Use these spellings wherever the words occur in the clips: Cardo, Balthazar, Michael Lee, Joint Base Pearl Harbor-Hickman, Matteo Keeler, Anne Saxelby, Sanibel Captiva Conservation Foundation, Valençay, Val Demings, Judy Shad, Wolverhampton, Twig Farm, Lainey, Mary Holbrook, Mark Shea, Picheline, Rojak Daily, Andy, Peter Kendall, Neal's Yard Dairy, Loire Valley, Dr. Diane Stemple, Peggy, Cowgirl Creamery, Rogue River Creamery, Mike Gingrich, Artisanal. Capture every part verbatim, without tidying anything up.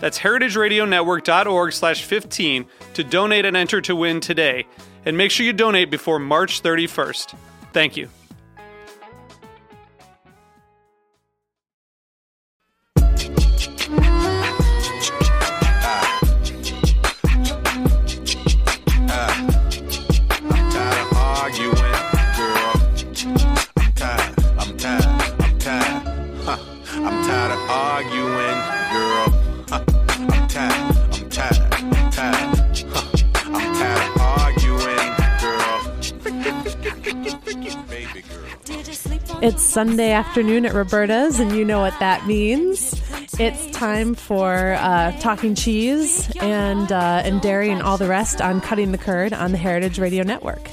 That's heritage radio network dot org slash fifteen to donate and enter to win today. And make sure you donate before March thirty-first. Thank you. It's Sunday afternoon at Roberta's, and you know what that means. It's time for uh, talking cheese and uh, and dairy and all the rest on Cutting the Curd on the Heritage Radio Network.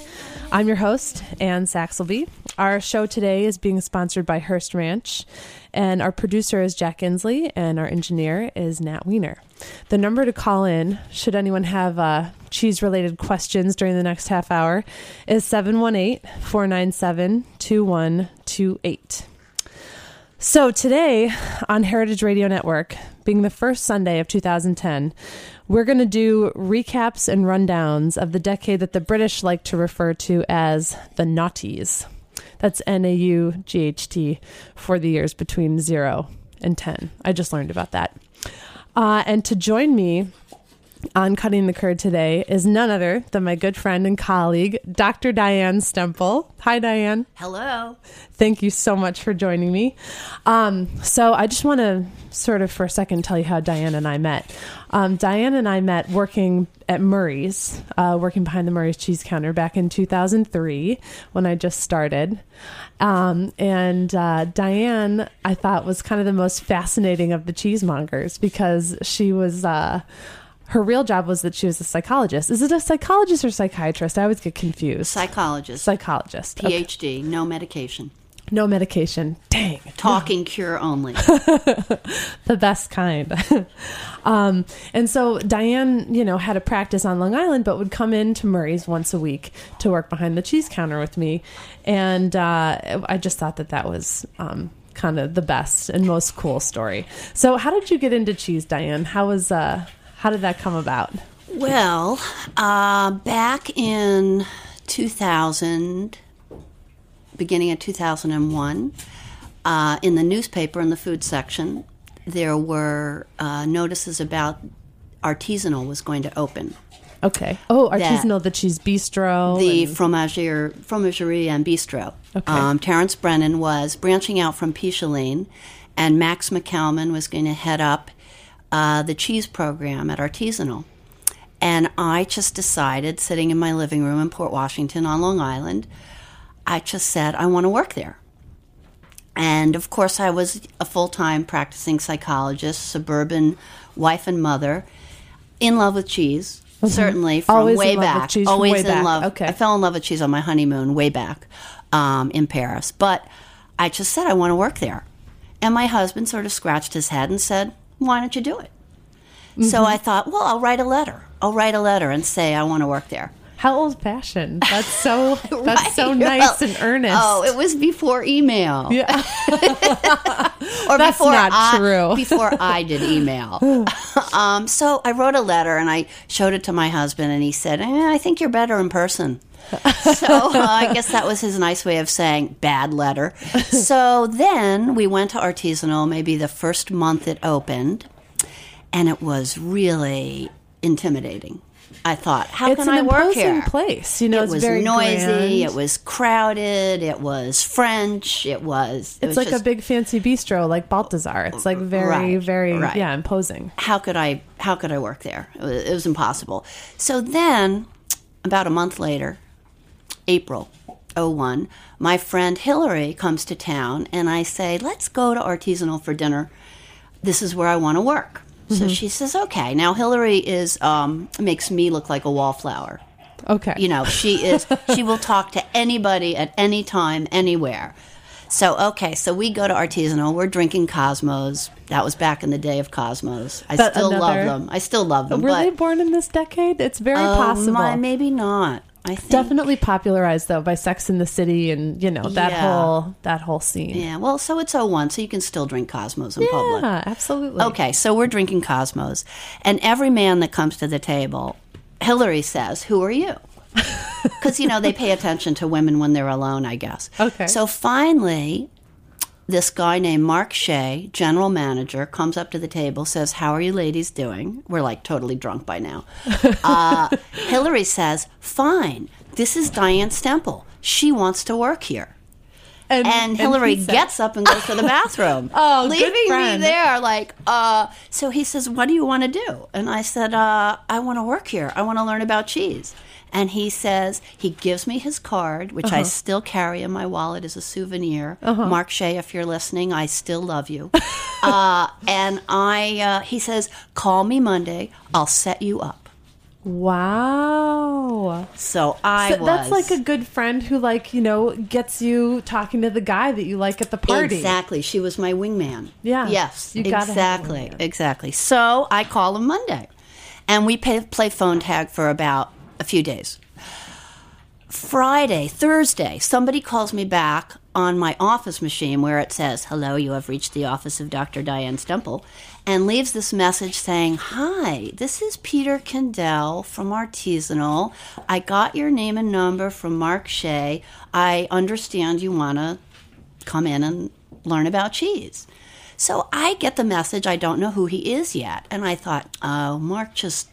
I'm your host, Anne Saxelby. Our show today is being sponsored by Hearst Ranch, and our producer is Jack Insley, and our engineer is Nat Wiener. The number to call in, should anyone have uh, cheese-related questions during the next half hour, is seven one eight, four nine seven, two one two eight. So today on Heritage Radio Network, being the first Sunday of two thousand ten, we're going to do recaps and rundowns of the decade that the British like to refer to as the noughties. That's N A U G H T for the years between zero and ten. I just learned about that. Uh, and to join me on Cutting the Curd today is none other than my good friend and colleague, Doctor Diane Stemple. Hi, Diane. Hello. Thank you so much for joining me. Um, so I just want to sort of for a second tell you how Diane and I met. Um, Diane and I met working at Murray's, uh, working behind the Murray's cheese counter back in two thousand three when I just started. Um, and uh, Diane, I thought, was kind of the most fascinating of the cheesemongers because she was... Uh, Her real job was that she was a psychologist. Is it a psychologist or psychiatrist? I always get confused. Psychologist. Psychologist. PhD. Okay. No medication. No medication. Dang. Talking cure only. The best kind. um, and so Diane, you know, had a practice on Long Island, but would come in to Murray's once a week to work behind the cheese counter with me. And uh, I just thought that that was... Um, kind of the best and most cool story. So how did you get into cheese, Diane? How was uh how did that come about? Well, uh back in two thousand, beginning of two thousand one, uh in the newspaper in the food section, there were uh notices about Artisanal was going to open. Okay. Oh, Artisanal, the cheese bistro. The and... fromager, fromagerie and bistro. Okay. Um, Terrence Brennan was branching out from Picheline, and Max McCalman was going to head up uh, the cheese program at Artisanal. And I just decided, sitting in my living room in Port Washington on Long Island, I just said, I want to work there. And, of course, I was a full-time practicing psychologist, suburban wife and mother, in love with cheese. Mm-hmm. Certainly, from always way back. Cheese, always way in back. Love. Okay. I fell in love with cheese on my honeymoon way back um, in Paris. But I just said, I want to work there. And my husband sort of scratched his head and said, why don't you do it? Mm-hmm. So I thought, well, I'll write a letter. I'll write a letter and say I want to work there. How old-fashioned. That's so that's right? so nice well, and earnest. Oh, it was before email. Yeah. or that's before not I, true. before I did email. um, so I wrote a letter, and I showed it to my husband, and he said, eh, I think you're better in person. So uh, I guess that was his nice way of saying bad letter. So then we went to Artisanal maybe the first month it opened, and it was really intimidating. I thought, how it's can I work here? It's an place. You know, it it's was very noisy. Grand. It was crowded. It was French. It was. It it's was like just, a big fancy bistro, like Balthazar. It's like very, right, very, right. yeah, imposing. How could I? How could I work there? It was, it was impossible. So then, about a month later, April oh one, my friend Hillary comes to town, and I say, "Let's go to Artisanal for dinner. This is where I want to work." So mm-hmm. she says, okay. Now, Hillary is um, makes me look like a wallflower. Okay. You know, she is. She will talk to anybody at any time, anywhere. So, okay. So we go to Artisanal. We're drinking Cosmos. That was back in the day of Cosmos. I but still another, love them. I still love them. Were but, they born in this decade? It's very oh, possible. My, maybe not. I think. Definitely popularized, though, by Sex and the City and, you know, that yeah. whole that whole scene. Yeah, well, so it's oh one, so you can still drink Cosmos in yeah, public. Yeah, absolutely. Okay, so we're drinking Cosmos. And every man that comes to the table, Hillary says, who are you? Because, you know, they pay attention to women when they're alone, I guess. Okay. So finally, this guy named Mark Shea, general manager, comes up to the table, says, how are you ladies doing? We're like totally drunk by now. Uh, Hillary says, fine, this is Diane Stemple. She wants to work here. And, and Hillary and gets up and goes to the bathroom, oh, leaving me there like, uh, so he says, what do you want to do? And I said, uh, I want to work here. I want to learn about cheese. And he says, he gives me his card, which uh-huh. I still carry in my wallet as a souvenir. Uh-huh. Mark Shea, if you're listening, I still love you. uh, and I, uh, he says, call me Monday. I'll set you up. Wow. So I so was. That's like a good friend who, like, you know, gets you talking to the guy that you like at the party. Exactly. She was my wingman. Yeah. Yes. You gotta exactly. Have a wingman. Exactly. So I call him Monday. And we pay, play phone tag for about a few days. Friday, Thursday, somebody calls me back on my office machine where it says, hello, you have reached the office of Doctor Diane Stemple, and leaves this message saying, hi, this is Peter Kendall from Artisanal. I got your name and number from Mark Shea. I understand you want to come in and learn about cheese. So I get the message. I don't know who he is yet. And I thought, oh, Mark just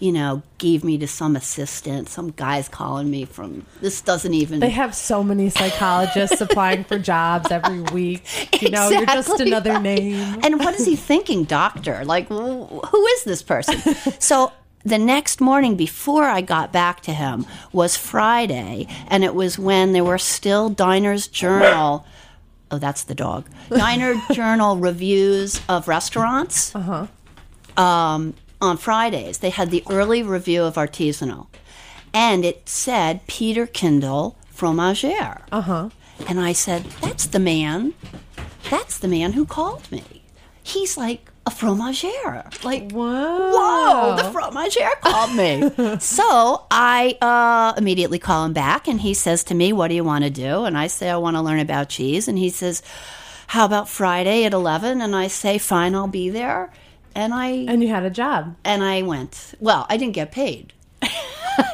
you know, gave me to some assistant. Some guy's calling me from, this doesn't even... They have so many psychologists applying for jobs every week. You exactly know, you're just another right. name. And what is he thinking, doctor? Like, who is this person? So the next morning before I got back to him was Friday, and it was when there were still Diner's Journal... Oh, that's the dog. Diner Journal reviews of restaurants. Uh-huh. Um... On Fridays, they had the early review of Artisanal, and it said Peter Kendall Fromagère. Uh-huh. And I said, that's the man, that's the man who called me. He's like a fromagère. Like, whoa, whoa the fromagère called me. So I uh, immediately call him back, and he says to me, what do you want to do? And I say, I want to learn about cheese. And he says, how about Friday at eleven? And I say, fine, I'll be there. And I and you had a job. And I went. Well, I didn't get paid,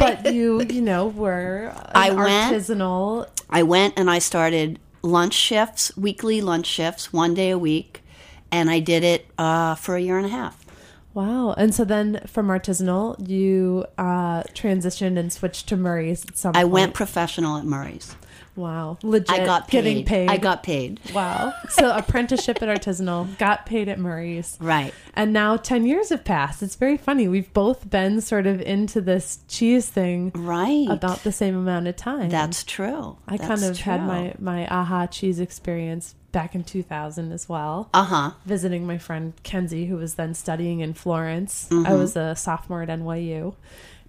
but you, you know, were an I went, artisanal. I went and I started lunch shifts, weekly lunch shifts, one day a week, and I did it uh, for a year and a half. Wow! And so then, from Artisanal, you uh, transitioned and switched to Murray's at some I point. Went professional at Murray's. Wow. Legit. I got paid. Getting paid. I got paid. Wow. So apprenticeship at Artisanal, got paid at Murray's. Right. And now ten years have passed. It's very funny. We've both been sort of into this cheese thing right. about the same amount of time. That's true. I That's kind of true. had my, my aha cheese experience back in two thousand as well. Uh-huh. Visiting my friend Kenzie, who was then studying in Florence. Mm-hmm. I was a sophomore at N Y U.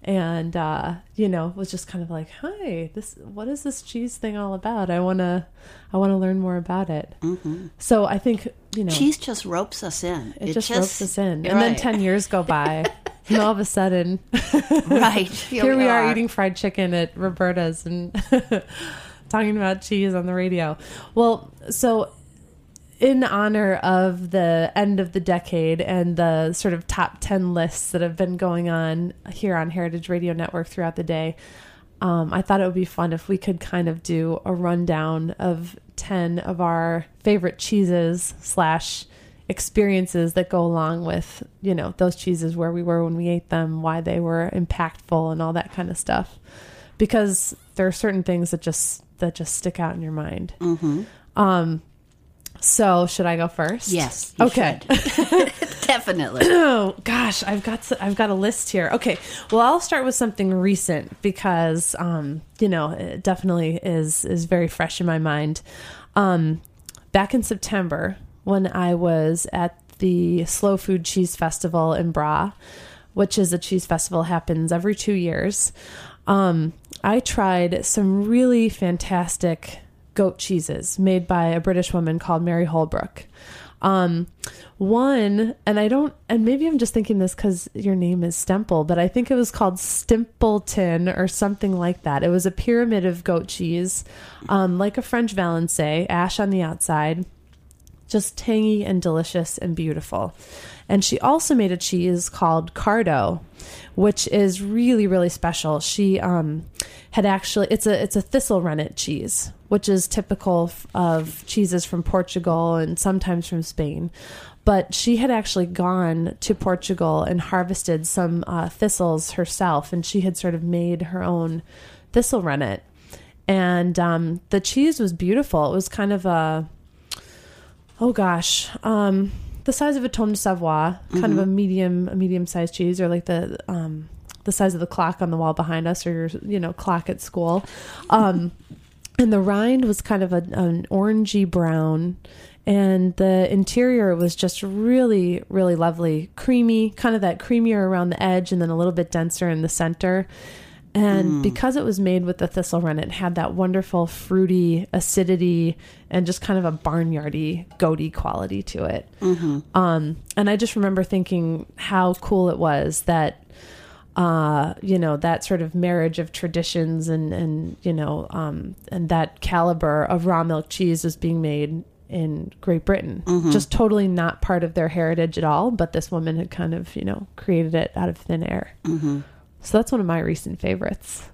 And, uh, you know, was just kind of like, hi, this, what is this cheese thing all about? I want to, I want to learn more about it. Mm-hmm. So I think, you know. Cheese just ropes us in. It, it just, just ropes us in. And right. then ten years go by and all of a sudden, right. here, here we are. are eating fried chicken at Roberta's and talking about cheese on the radio. Well, so in honor of the end of the decade and the sort of top ten lists that have been going on here on Heritage Radio Network throughout the day, um, I thought it would be fun if we could kind of do a rundown of ten of our favorite cheeses slash experiences that go along with, you know, those cheeses, where we were when we ate them, why they were impactful and all that kind of stuff. Because there are certain things that just that just stick out in your mind. Mm-hmm. Um, so should I go first? Yes. You okay. Should. Definitely. Oh gosh, I've got to, I've got a list here. Okay. Well, I'll start with something recent because um, you know, it definitely is is very fresh in my mind. Um, back in September, when I was at the Slow Food Cheese Festival in Bra, which is a cheese festival, happens every two years. Um, I tried some really fantastic goat cheeses made by a British woman called Mary Holbrook. Um, one, and I don't, and maybe I'm just thinking this because your name is Stemple, but I think it was called Stempleton or something like that. It was a pyramid of goat cheese, um, like a French Valençay, ash on the outside, just tangy and delicious and beautiful. And she also made a cheese called Cardo, which is really, really special. She um, had actually, it's a it's a thistle rennet cheese, which is typical of cheeses from Portugal and sometimes from Spain. But she had actually gone to Portugal and harvested some uh, thistles herself, and she had sort of made her own thistle rennet. And um, the cheese was beautiful. It was kind of a, oh gosh, um... the size of a Tomme de Savoie, kind mm-hmm. of a medium, a medium-sized cheese, or like the um, the size of the clock on the wall behind us, or your, you know, clock at school. Um, and the rind was kind of a, an orangey brown, and the interior was just really, really lovely, creamy, kind of that creamier around the edge, and then a little bit denser in the center. And mm. because it was made with the thistle rennet, it had that wonderful fruity acidity and just kind of a barnyardy, goaty quality to it. Mm-hmm. Um, and I just remember thinking how cool it was that, uh, you know, that sort of marriage of traditions and, and you know, um, and that caliber of raw milk cheese is being made in Great Britain. Mm-hmm. Just totally not part of their heritage at all. But this woman had kind of, you know, created it out of thin air. Mm-hmm. So that's one of my recent favorites.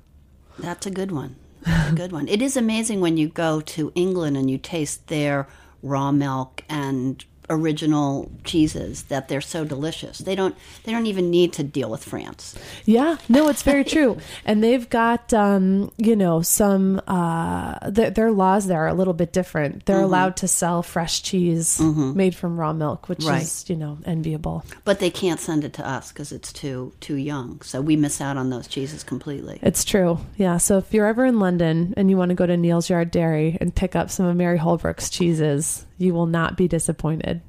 That's a good one. That's a good one. It is amazing when you go to England and you taste their raw milk and original cheeses that they're so delicious. They don't they don't even need to deal with France. Yeah, no, it's very true. And they've got, um, you know, some, uh, th- their laws there are a little bit different. They're mm-hmm. allowed to sell fresh cheese mm-hmm. made from raw milk, which right. is, you know, enviable. But they can't send it to us because it's too, too young. So we miss out on those cheeses completely. It's true. Yeah. So if you're ever in London and you want to go to Neal's Yard Dairy and pick up some of Mary Holbrook's cheeses, you will not be disappointed.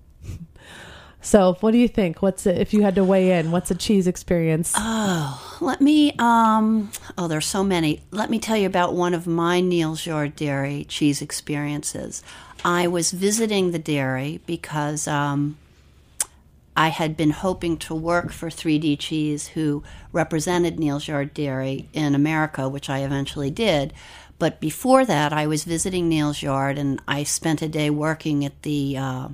So what do you think? What's a, if you had to weigh in, what's a cheese experience? Oh, let me, um, oh, there's so many. Let me tell you about one of my Neal's Yard Dairy cheese experiences. I was visiting the dairy because um, I had been hoping to work for three D Cheese, who represented Neal's Yard Dairy in America, which I eventually did. But before that, I was visiting Neal's Yard, and I spent a day working at the uh,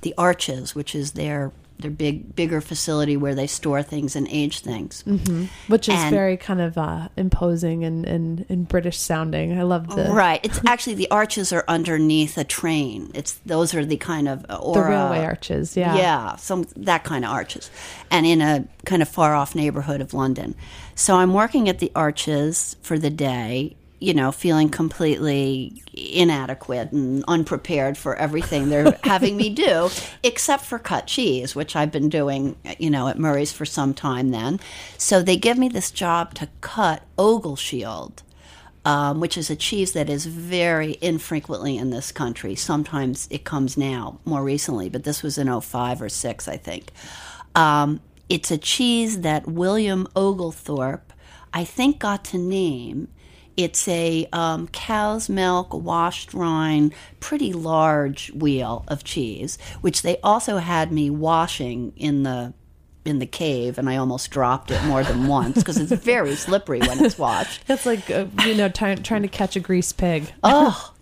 the Arches, which is their their big bigger facility where they store things and age things. Mm-hmm. Which is and, very kind of uh, imposing and, and, and British sounding. I love the... Right. It's actually, the Arches are underneath a train. It's Those are the kind of... Or, the railway uh, arches, yeah. Yeah, some that kind of arches. And in a kind of far-off neighborhood of London. So I'm working at the Arches for the day, you know, feeling completely inadequate and unprepared for everything they're having me do, except for cut cheese, which I've been doing, you know, at Murray's for some time then. So they give me this job to cut Ogleshield, um, which is a cheese that is very infrequently in this country. Sometimes it comes now, more recently, but this was in oh five or oh six, I think. Um, it's a cheese that William Oglethorpe, I think, got to name. It's a um, cow's milk, washed rind, pretty large wheel of cheese, which they also had me washing in the in the cave, and I almost dropped it more than once because it's very slippery when it's washed. That's like, uh, you know, t- trying to catch a grease pig. Oh.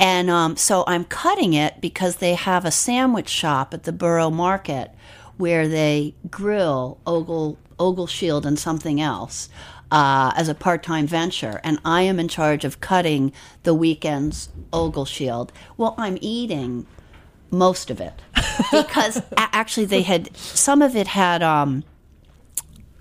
And um, so I'm cutting it because they have a sandwich shop at the Borough Market where they grill Ogle, Ogleshield and something else. Uh, as a part-time venture, and I am in charge of cutting the weekend's Ogleshield. Well, I'm eating most of it. because actually they had, some of it had... Um,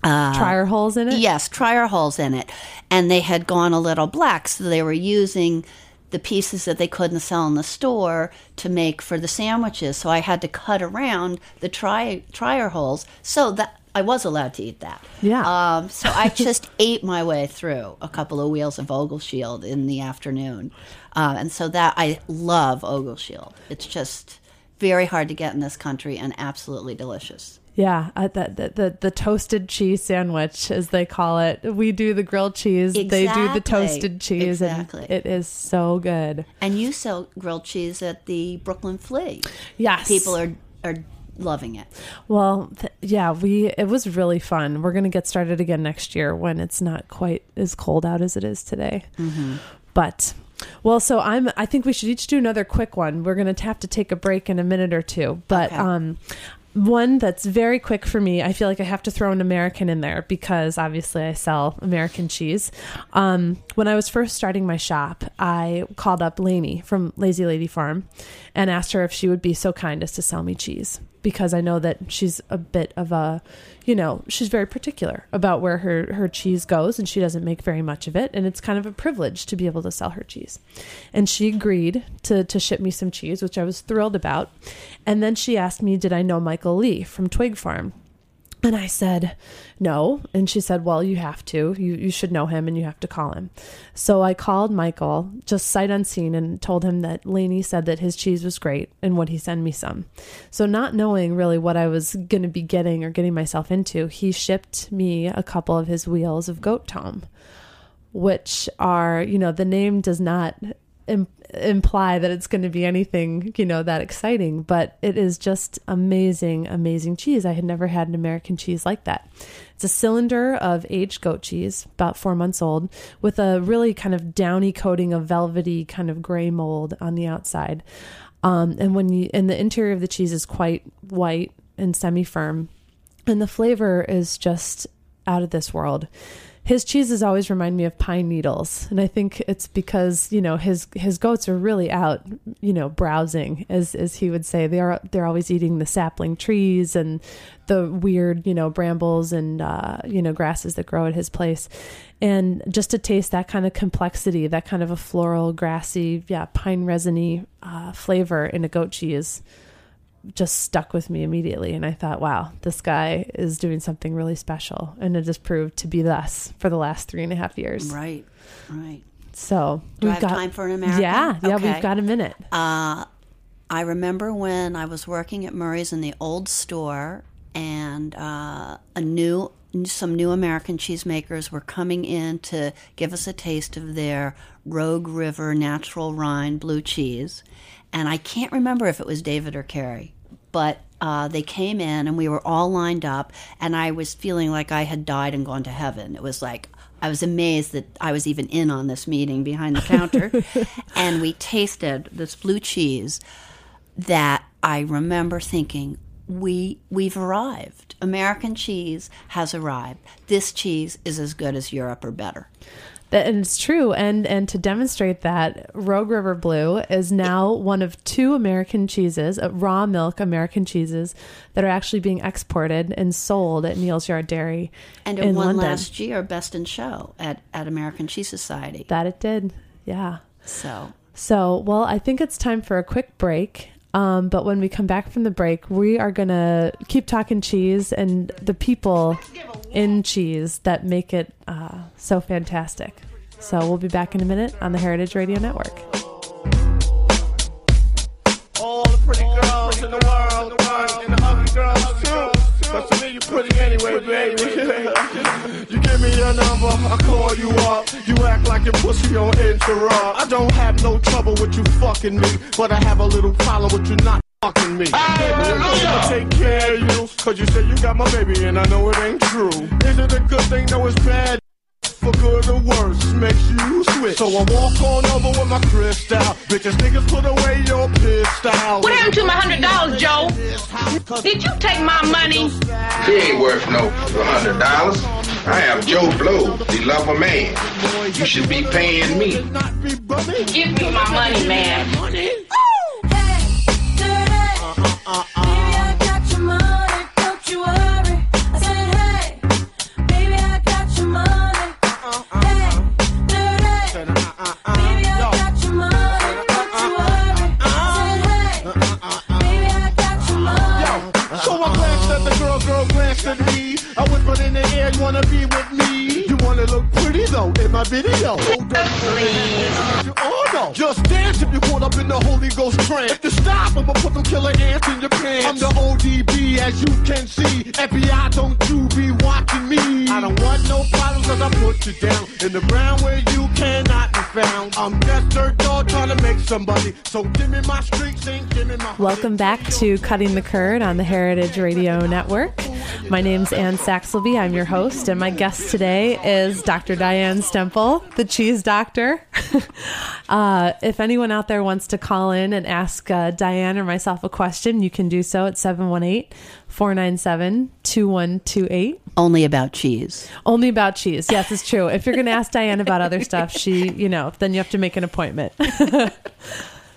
Uh, Trier holes in it? Yes, trier holes in it. And they had gone a little black, so they were using the pieces that they couldn't sell in the store to make for the sandwiches. So I had to cut around the tri- trier holes so that I was allowed to eat that. Yeah. Um, so I just ate my way through a couple of wheels of Ogleshield in the afternoon. Uh, and so that, I love Ogleshield. It's just very hard to get in this country and absolutely delicious. Yeah, uh, the, the, the, the toasted cheese sandwich, as they call it. We do the grilled cheese. Exactly. They do the toasted cheese. Exactly. And it is so good. And you sell grilled cheese at the Brooklyn Flea. Yes. People are, are loving it. Well, th- yeah, we it was really fun. We're going to get started again next year when it's not quite as cold out as it is today. Mm-hmm. But... Well, so I'm, I think we should each do another quick one. We're going to have to take a break in a minute or two, but, okay. um, one that's very quick for me. I feel like I have to throw an American in there because obviously I sell American cheese. Um, when I was first starting my shop, I called up Lainey from Lazy Lady Farm and asked her if she would be so kind as to sell me cheese, because I know that she's a bit of a, you know, she's very particular about where her, her cheese goes, and she doesn't make very much of it. And it's kind of a privilege to be able to sell her cheese. And she agreed to, to ship me some cheese, which I was thrilled about. And then she asked me, did I know Michael Lee from Twig Farm? And I said, no. And she said, well, you have to. You you should know him and you have to call him. So I called Michael just sight unseen and told him that Lainey said that his cheese was great and would he send me some. So not knowing really what I was going to be getting or getting myself into, he shipped me a couple of his wheels of goat tome, which are, you know, the name does not im- imply that it's going to be anything, you know, that exciting, but it is just amazing, amazing cheese. I had never had an American cheese like that. It's a cylinder of aged goat cheese, about four months old, with a really kind of downy coating of velvety kind of gray mold on the outside. Um, and when you, and the interior of the cheese is quite white and semi-firm, and the flavor is just out of this world. His cheeses always remind me of pine needles. And I think it's because, you know, his, his goats are really out, you know, browsing, as, as he would say. They are, they're always eating the sapling trees and the weird, you know, brambles and, uh, you know, grasses that grow at his place. And just to taste that kind of complexity, that kind of a floral, grassy, yeah, pine resiny uh, flavor in a goat cheese just stuck with me immediately. And I thought, wow, this guy is doing something really special. And it just proved to be thus for the last three and a half years. Right. Right. So do we've I have got time for an American? Yeah. Yeah. Okay. We've got a minute. Uh, I remember when I was working at Murray's in the old store, and uh, a new, some new American cheesemakers were coming in to give us a taste of their Rogue River Natural Rhine blue cheese. And I can't remember if it was David or Carrie, but uh, they came in and we were all lined up, and I was feeling like I had died and gone to heaven. It was like I was amazed that I was even in on this meeting behind the counter. And we tasted this blue cheese that I remember thinking, we, we've arrived. American cheese has arrived. This cheese is as good as Europe or better. And it's true. And and to demonstrate that, Rogue River Blue is now one of two American cheeses, uh, raw milk American cheeses, that are actually being exported and sold at Neal's Yard Dairy in London. And it won last year Best in Show at, at American Cheese Society. That it did. Yeah. So. So, well, I think it's time for a quick break. Um, but when we come back from the break, we are going to keep talking cheese and the people in cheese that make it uh, so fantastic. So we'll be back in a minute on the Heritage Radio Network. All the pretty girls in the world, and the ugly girls too. But to me, you pretty anyway, baby. You give me your number, I call you up. You act like your pussy on interrupt. I don't have no trouble with you fucking me, but I have a little problem with you not fucking me. I take care of you, cause you say you got my baby, and I know it ain't true. Is it a good thing? No, it's bad. For good or worse, makes you switch. So I walk on over with my crystal. Bitches, niggas, put away your pistol. What happened to my hundred dollars, Joe? Did you take my money? He ain't worth no hundred dollars. I am Joe Blow, the lover man. You should be paying me. Give me my money, man. Money? Ooh, hey, dirty. Uh, uh, uh, uh. in my video. Please. Oh, no. Just dance if you caught up in the Holy Ghost trance. If you stop, I'ma put them killer ants in your pants. I'm the O D B, as you can see. F B I, don't you be watching me. I don't want no problems, cause I put you down in the ground where you cannot be found. I'm that third dog trying to make somebody. So give me my streets and give me my... Welcome back to Cutting the Curd on the Heritage Radio Network. My name's Anne Saxelby. I'm your host, and my guest today is Doctor Diane Stemple, the cheese doctor. uh, if anyone out there wants to call in and ask uh, Diane or myself a question, you can do so at seven one eight, four nine seven, two one two eight. Only about cheese. Only about cheese. Yes, it's true. If you're going to ask Diane about other stuff, she, you know, then you have to make an appointment.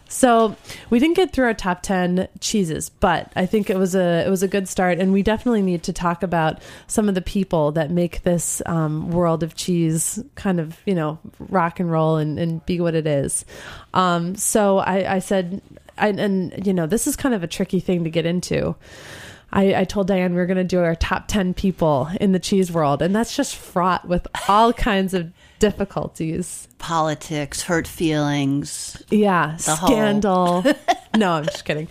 So we didn't get through our top ten cheeses, but I think it was a it was a good start, and we definitely need to talk about some of the people that make this um, world of cheese kind of, you know, rock and roll and, and be what it is. Um, so I, I said, I, and you know, this is kind of a tricky thing to get into. I, I told Diane we were going to do our top ten people in the cheese world, and that's just fraught with all kinds of difficulties. Politics, hurt feelings. Yeah, scandal. No, I'm just kidding.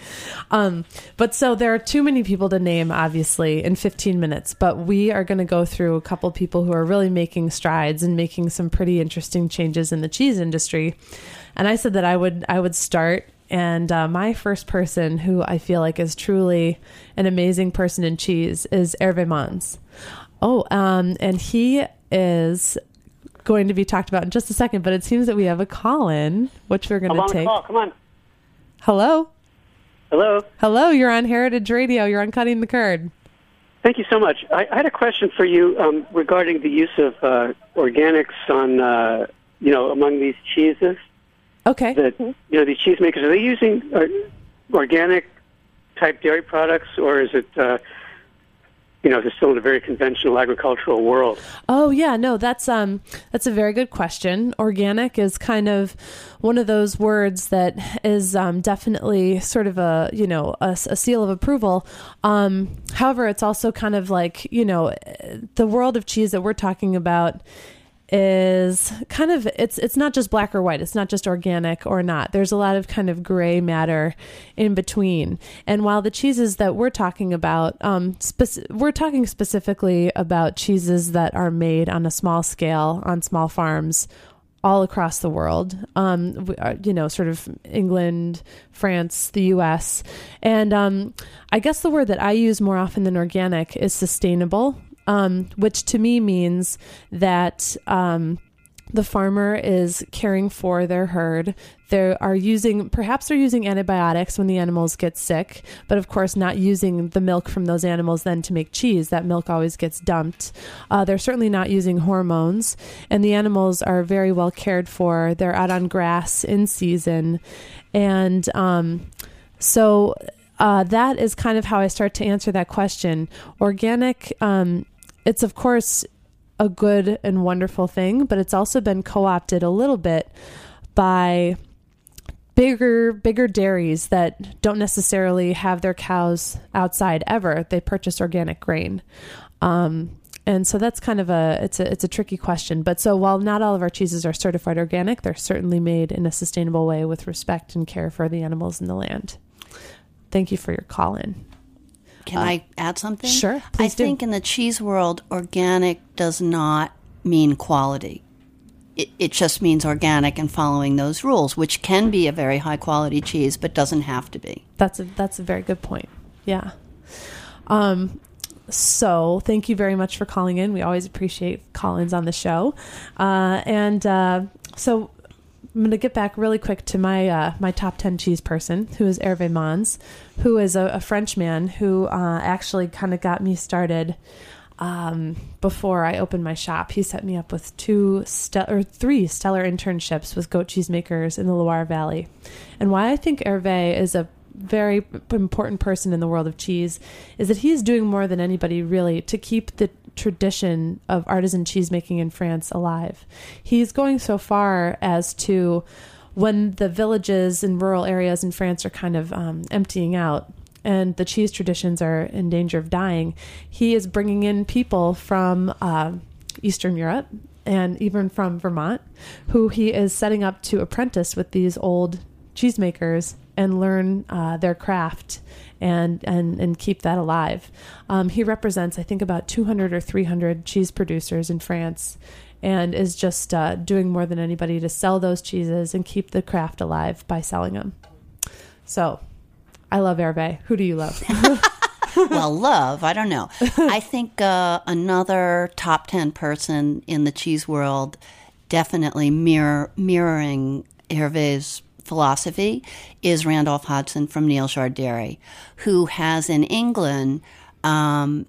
Um, but so there are too many people to name, obviously, in fifteen minutes. But we are going to go through a couple people who are really making strides and making some pretty interesting changes in the cheese industry. And I said that I would I would start. And uh, my first person who I feel like is truly an amazing person in cheese is Hervé Mons. Oh, um, and he is going to be talked about in just a second, but it seems that we have a call-in, which we're going to take. Call. Come on. Hello. Hello. Hello, you're on Heritage Radio. You're on Cutting the Curd. Thank you so much. I, I had a question for you um, regarding the use of uh, organics on, uh, you know, among these cheeses. Okay. That, you know, these cheesemakers, are they using uh, organic-type dairy products, or is it, uh, you know, they're still in a very conventional agricultural world? Oh, yeah. No, that's um, that's a very good question. Organic is kind of one of those words that is um, definitely sort of a, you know, a, a seal of approval. Um, however, it's also kind of like, you know, the world of cheese that we're talking about is kind of, it's it's not just black or white. It's not just organic or not. There's a lot of kind of gray matter in between. And while the cheeses that we're talking about, um, speci- we're talking specifically about cheeses that are made on a small scale, on small farms, all across the world, um, we are, you know, sort of England, France, the U S. And um, I guess the word that I use more often than organic is sustainable. Um, which to me means that um, the farmer is caring for their herd. They are using, perhaps they're using antibiotics when the animals get sick, but of course not using the milk from those animals then to make cheese. That milk always gets dumped. Uh, they're certainly not using hormones, and the animals are very well cared for. They're out on grass in season. And um, so uh, that is kind of how I start to answer that question. Organic, um, it's, of course, a good and wonderful thing, but it's also been co-opted a little bit by bigger bigger dairies that don't necessarily have their cows outside ever. They purchase organic grain. Um, and so that's kind of a it's a it's a tricky question. But so while not all of our cheeses are certified organic, they're certainly made in a sustainable way with respect and care for the animals and the land. Thank you for your call-in. Can uh, I add something? Sure, please I do. think in the cheese world, organic does not mean quality. It, it just means organic and following those rules, which can be a very high-quality cheese, but doesn't have to be. That's a, that's a very good point. Yeah. Um. So thank you very much for calling in. We always appreciate call-ins on the show. Uh, and uh, so... I'm going to get back really quick to my uh, my top ten cheese person, who is Hervé Mons, who is a, a French man who uh, actually kind of got me started um, before I opened my shop. He set me up with two st- or three stellar internships with goat cheese makers in the Loire Valley. And why I think Hervé is a very important person in the world of cheese is that he's doing more than anybody really to keep the tradition of artisan cheesemaking in France alive. He's going so far as to, when the villages and rural areas in France are kind of um, emptying out and the cheese traditions are in danger of dying, he is bringing in people from uh, Eastern Europe and even from Vermont, who he is setting up to apprentice with these old cheesemakers and learn uh, their craft and, and, and keep that alive. Um, he represents, I think, about two hundred or three hundred cheese producers in France, and is just uh, doing more than anybody to sell those cheeses and keep the craft alive by selling them. So I love Hervé. Who do you love? Well, love, I don't know. I think uh, another top ten person in the cheese world, definitely mirror, mirroring Hervé's philosophy, is Randolph Hodgson from Neal's Yard Dairy, who has in England um,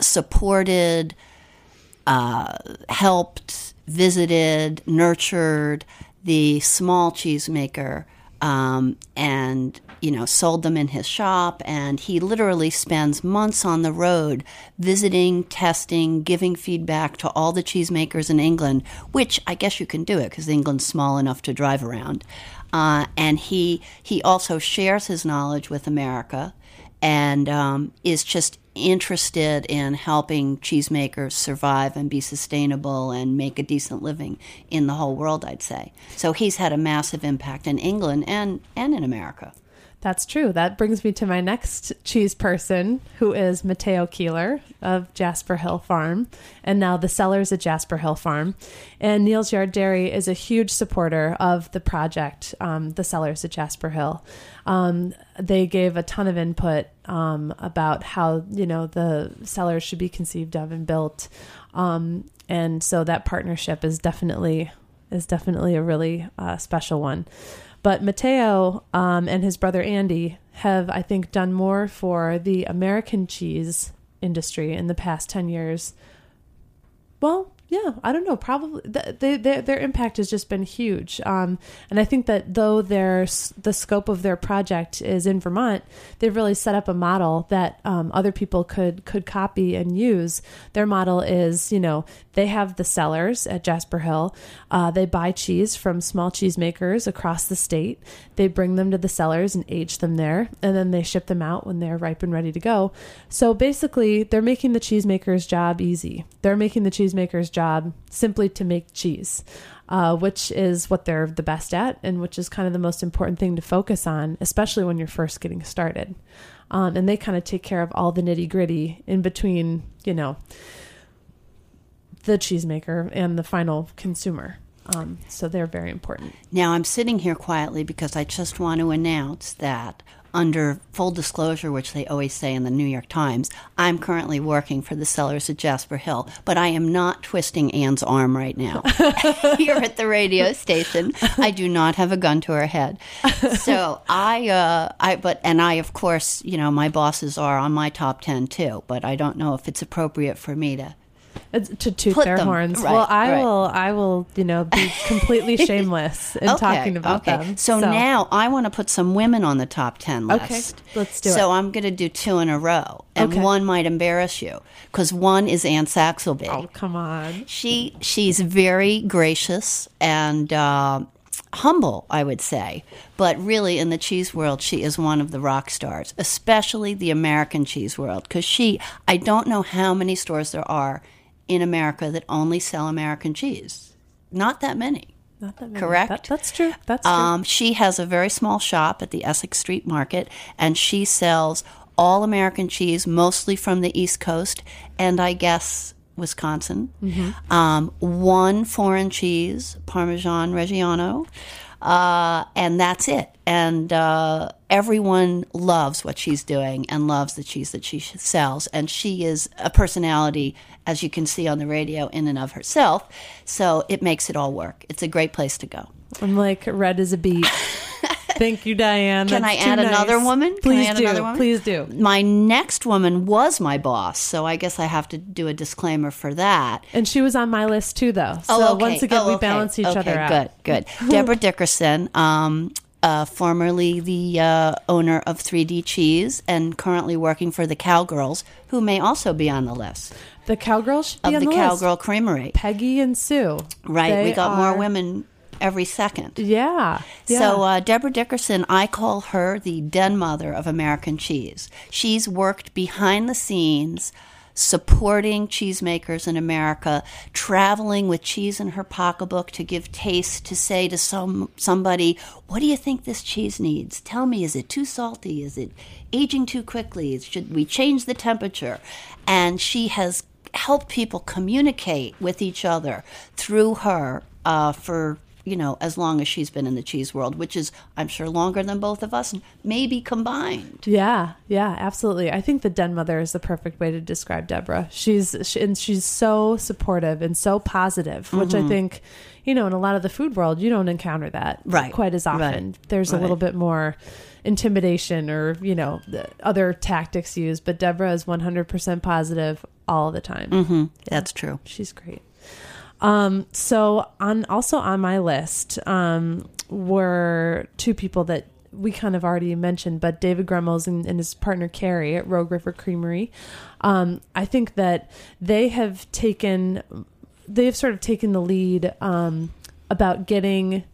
supported, uh, helped, visited, nurtured the small cheesemaker, um, and you know, sold them in his shop, and he literally spends months on the road visiting, testing, giving feedback to all the cheesemakers in England, which I guess you can do it because England's small enough to drive around. Uh, and he he also shares his knowledge with America, and um, is just interested in helping cheesemakers survive and be sustainable and make a decent living in the whole world, I'd say. So he's had a massive impact in England and, and in America. That's true. That brings me to my next cheese person, who is Matteo Keeler of Jasper Hill Farm, and now the Cellars at Jasper Hill Farm. And Neal's Yard Dairy is a huge supporter of the project, um, the Cellars at Jasper Hill. Um, they gave a ton of input um, about how, you know, the cellars should be conceived of and built. Um, and so that partnership is definitely is definitely a really uh, special one. But Matteo um, and his brother Andy have, I think, done more for the American cheese industry in the past ten years. Well, yeah, I don't know. Probably they, they, their impact has just been huge. Um, and I think that though their, the scope of their project is in Vermont, they've really set up a model that um, other people could, could copy and use. Their model is, you know, they have the cellars at Jasper Hill. Uh, they buy cheese from small cheesemakers across the state. They bring them to the cellars and age them there, and then they ship them out when they're ripe and ready to go. So basically, they're making the cheesemaker's job easy. They're making the cheesemaker's job simply to make cheese, uh, which is what they're the best at, and which is kind of the most important thing to focus on, especially when you're first getting started. Um, and they kind of take care of all the nitty-gritty in between, you know, the cheesemaker and the final consumer. Um, so they're very important. Now, I'm sitting here quietly because I just want to announce that under full disclosure, which they always say in the New York Times, I'm currently working for the Cellars at Jasper Hill, but I am not twisting Anne's arm right now here at the radio station. I do not have a gun to her head. So I, uh, I, but, and I, of course, you know, my bosses are on my top ten too, but I don't know if it's appropriate for me to to toot Put their them. horns. Right, well, I right. will, I will, you know, be completely shameless in okay, talking about okay. them. So, so now I want to put some women on the top ten list. Okay, let's do so it. So I'm going to do two in a row, and okay. one might embarrass you, because one is Anne Saxelby. Oh, come on. She She's very gracious and uh, humble, I would say, but really in the cheese world, she is one of the rock stars, especially the American cheese world, because she, I don't know how many stores there are in America that only sell American cheese. Not that many. Not that many. Correct? That, that's true. That's true. Um, she has a very small shop at the Essex Street Market, and she sells all American cheese, mostly from the East Coast, and I guess Wisconsin. Mm-hmm. Um, one foreign cheese, Parmesan Reggiano, uh, and that's it. And uh, everyone loves what she's doing and loves the cheese that she sells. And she is a personality, as you can see on the radio, in and of herself. So it makes it all work. It's a great place to go. I'm like, red as a beet. Thank you, Diane. Can I add another woman? Please do. Please do. My next woman was my boss, so I guess I have to do a disclaimer for that. And she was on my list too, though. So oh, okay. once again, oh, okay. we balance each okay, other out. Good, good. Deborah Dickerson, um, uh, formerly the uh, owner of three D Cheese and currently working for the Cowgirls, who may also be on the list. The Cowgirls should be on the list. Of the Cowgirl Creamery. Peggy and Sue. Right. We got more women every second. Yeah. yeah. So uh, Deborah Dickerson, I call her the den mother of American cheese. She's worked behind the scenes supporting cheesemakers in America, traveling with cheese in her pocketbook to give taste, to say to some somebody, what do you think this cheese needs? Tell me, is it too salty? Is it aging too quickly? Should we change the temperature? And she has helped people communicate with each other through her uh, for, you know, as long as she's been in the cheese world, which is, I'm sure, longer than both of us, maybe combined. Yeah, yeah, absolutely. I think the Den Mother is the perfect way to describe Deborah. She's she, and she's so supportive and so positive, which mm-hmm. I think, you know, in a lot of the food world, you don't encounter that right. quite as often. Right. There's right. a little bit more intimidation or, you know, the other tactics used, but Deborah is one hundred percent positive all the time. Mm-hmm. That's yeah. true. She's great. Um, so on, also on my list, um, were two people that we kind of already mentioned, but David Gremmels and, and his partner Carrie at Rogue River Creamery. Um, I think that they have taken, they've sort of taken the lead, um, about getting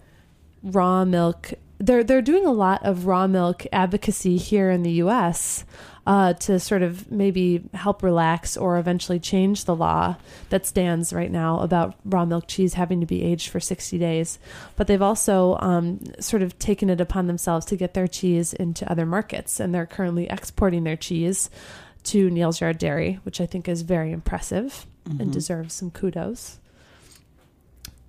raw milk. They're, they're doing a lot of raw milk advocacy here in the U S, Uh, to sort of maybe help relax or eventually change the law that stands right now about raw milk cheese having to be aged for sixty days. But they've also um, sort of taken it upon themselves to get their cheese into other markets. And they're currently exporting their cheese to Neal's Yard Dairy, which I think is very impressive mm-hmm. and deserves some kudos.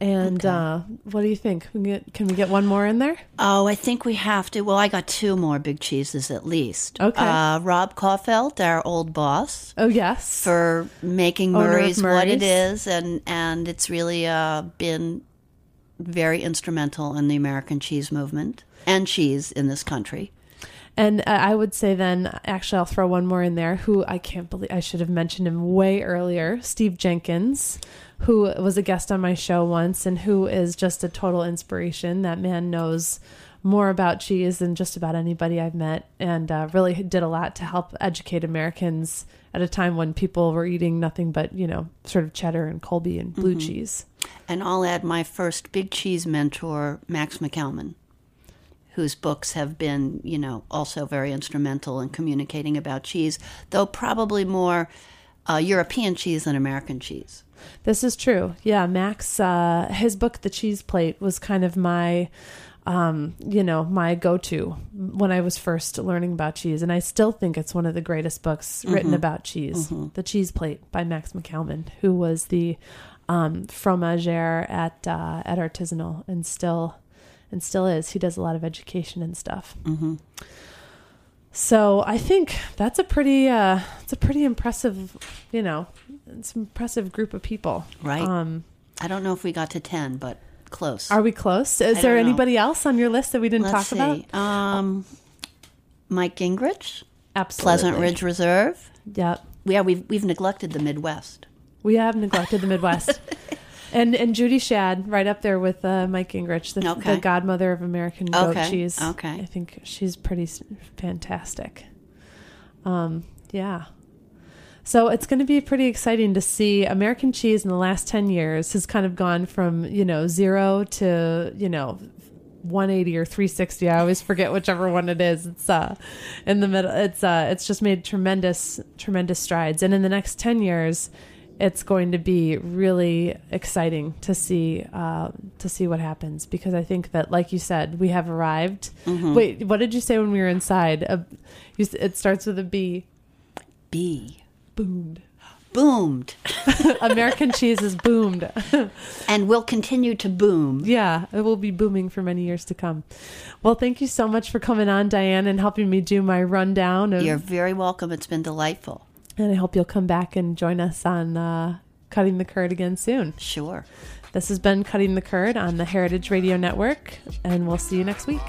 And okay. uh, what do you think? Can we, get, can we get one more in there? Oh, I think we have to. Well, I got two more big cheeses at least. Okay. Uh, Rob Caulfield, our old boss. Oh, yes. For making Murray's, Murray's what it is. And, and it's really uh, been very instrumental in the American cheese movement and cheese in this country. And I would say then, actually, I'll throw one more in there who I can't believe I should have mentioned him way earlier. Steve Jenkins, who was a guest on my show once and who is just a total inspiration. That man knows more about cheese than just about anybody I've met, and uh, really did a lot to help educate Americans at a time when people were eating nothing but, you know, sort of cheddar and Colby and blue mm-hmm. cheese. And I'll add my first big cheese mentor, Max McCalman, whose books have been, you know, also very instrumental in communicating about cheese, though probably more uh, European cheese than American cheese. This is true. Yeah, Max, uh, his book, The Cheese Plate, was kind of my, um, you know, my go-to when I was first learning about cheese. And I still think it's one of the greatest books mm-hmm. written about cheese, mm-hmm. The Cheese Plate by Max McCalman, who was the um, fromager at, uh, at Artisanal and still... and still is. He does a lot of education and stuff. Mm-hmm. So I think that's a pretty, uh, it's a pretty impressive, you know, it's an impressive group of people. Right. Um, I don't know if we got to ten, but close. Are we close? Is there know. anybody else on your list that we didn't Let's talk see. about? Um, Mike Gingrich. Absolutely. Pleasant Ridge Reserve. Yep. Yeah, we've, we've neglected the Midwest. We have neglected the Midwest. And and Judy Shad, right up there with uh, Mike Gingrich, the, okay. the godmother of American goat okay. cheese. Okay. I think she's pretty fantastic. Um, yeah. So it's going to be pretty exciting to see American cheese in the last ten years has kind of gone from, you know, zero to, you know, one eighty or three sixty. I always forget whichever one it is. It's uh, in the middle. It's uh, it's just made tremendous, tremendous strides. And in the next ten years, it's going to be really exciting to see uh, to see what happens, because I think that, like you said, we have arrived. Mm-hmm. Wait, what did you say when we were inside? Uh, you, it starts with a B. B. Boomed. Boomed. American cheese is boomed. And will continue to boom. Yeah, it will be booming for many years to come. Well, thank you so much for coming on, Diane, and helping me do my rundown. Of- You're very welcome. It's been delightful. And I hope you'll come back and join us on uh, Cutting the Curd again soon. Sure. This has been Cutting the Curd on the Heritage Radio Network, and we'll see you next week.